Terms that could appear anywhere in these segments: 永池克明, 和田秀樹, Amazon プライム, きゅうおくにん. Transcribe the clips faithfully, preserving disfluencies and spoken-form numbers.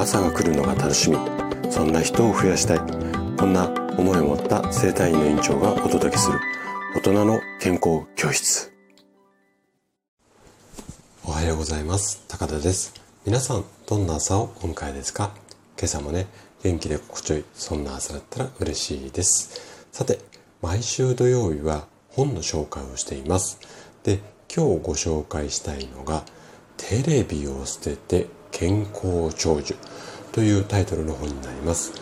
朝が来るのが楽しみ、そんな人を増やしたい、こんな思いを持った生体院の院長がお届けする大人の健康教室。おはようございます。高田です。皆さんどんな朝をお迎えですか？今朝もね、元気で心地よい、そんな朝だったら嬉しいです。さて、毎週土曜日は本の紹介をしています。で、今日ご紹介したいのが、テレビを捨てて健康長寿というタイトルの本になります。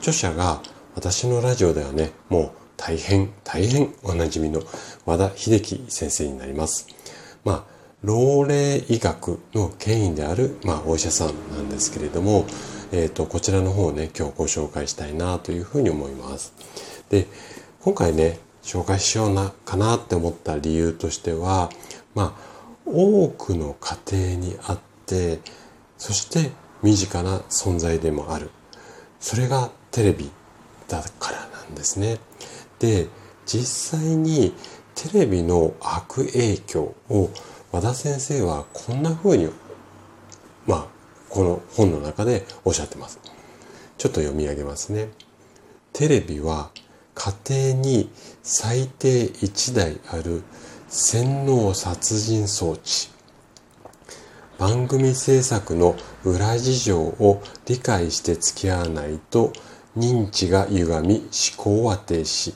著者が、私のラジオではね、もう大変大変おなじみの和田秀樹先生になります。まあ、老齢医学の権威である、まあ、お医者さんなんですけれども、えーと、こちらの方をね、今日ご紹介したいなというふうに思います。で、今回ね、紹介しようなかなって思った理由としては、まあ、多くの家庭にあって、そして身近な存在でもある、それがテレビだからなんですね。で、実際にテレビの悪影響を和田先生はこんな風に、まあ、この本の中でおっしゃってます。ちょっと読み上げますね。テレビは家庭に最低いちだいある洗脳殺人装置。番組制作の裏事情を理解して付き合わないと認知が歪み、思考は停止。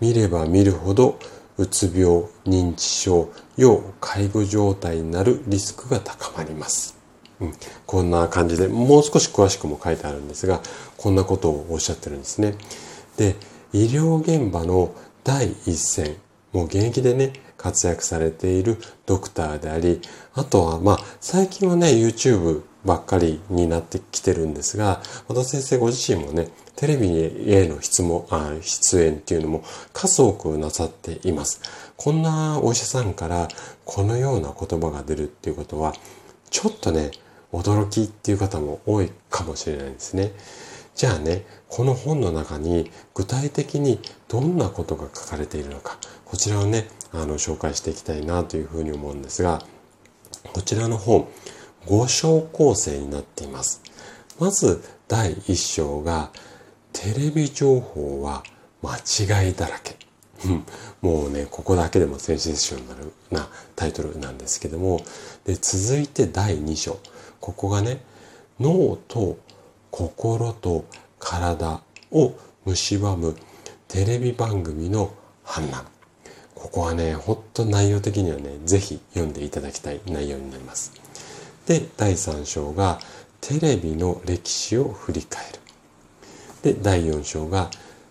見れば見るほどうつ病、認知症、要介護状態になるリスクが高まります。うん、こんな感じで、もう少し詳しくも書いてあるんですが、こんなことをおっしゃってるんですね。で、医療現場の第一線、もう現役でね、活躍されているドクターであり、あとはまあ、最近はね、YouTube ばっかりになってきてるんですが、和田先生ご自身もね、テレビへの質問、あ、出演っていうのも数多くなさっています。こんなお医者さんからこのような言葉が出るっていうことは、ちょっとね、驚きっていう方も多いかもしれないんですね。じゃあね、この本の中に具体的にどんなことが書かれているのか、こちらをね、あの紹介していきたいなというふうに思うんですが、こちらの本、ご章構成になっています。まずだいいっ章が、テレビ情報は間違いだらけ。もうね、ここだけでもセンセーショナルなタイトルなんですけども、で、続いてだいに章。ここがね、脳と心と体を蝕むテレビ番組の氾濫。ここはね、ほんと内容的にはね、ぜひ読んでいただきたい内容になります。で、だいさん章が、テレビの歴史を振り返る。で、だいよん章が、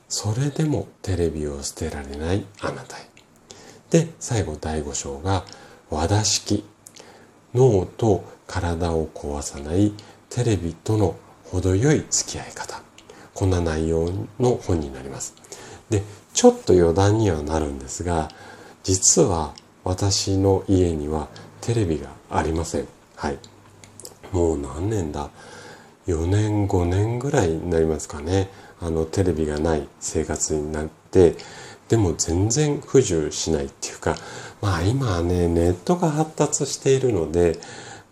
それでもテレビを捨てられないあなたへ。で、最後だいご章が、和田式。脳と体を壊さないテレビとの程よい付き合い方。こんな内容の本になります。で、ちょっと余談にはなるんですが、実は私の家にはテレビがありません。はい。もう何年だ?よねん、ごねんぐらいになりますかね。あの、テレビがない生活になって、でも全然不自由しないっていうか、まあ今はね、ネットが発達しているので、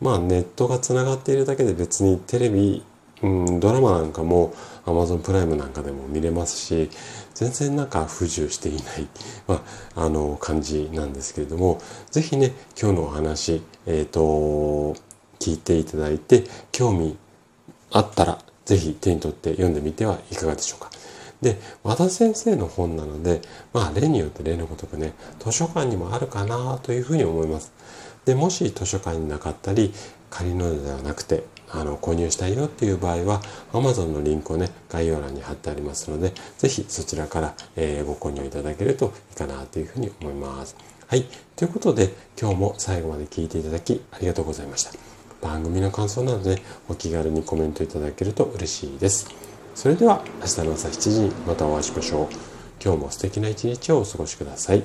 まあネットがつながっているだけで別にテレビ、うん、ドラマなんかも Amazon プライムなんかでも見れますし、全然なんか不自由していない、まあ、あの感じなんですけれども、ぜひね、今日のお話、えーと、聞いていただいて、興味あったらぜひ手に取って読んでみてはいかがでしょうか。で、和田先生の本なので、まあ例によって例のごとくね、図書館にもあるかなというふうに思います。で、もし図書館になかったり、借りるのではなくて、あの購入したいよっていう場合は Amazon のリンクをね、概要欄に貼ってありますので、ぜひそちらから、えー、ご購入いただけるといいかなというふうに思います。はい、ということで、今日も最後まで聞いていただきありがとうございました。番組の感想などでお気軽にコメントいただけると嬉しいです。それでは明日の朝しちじにまたお会いしましょう。今日も素敵な一日をお過ごしください。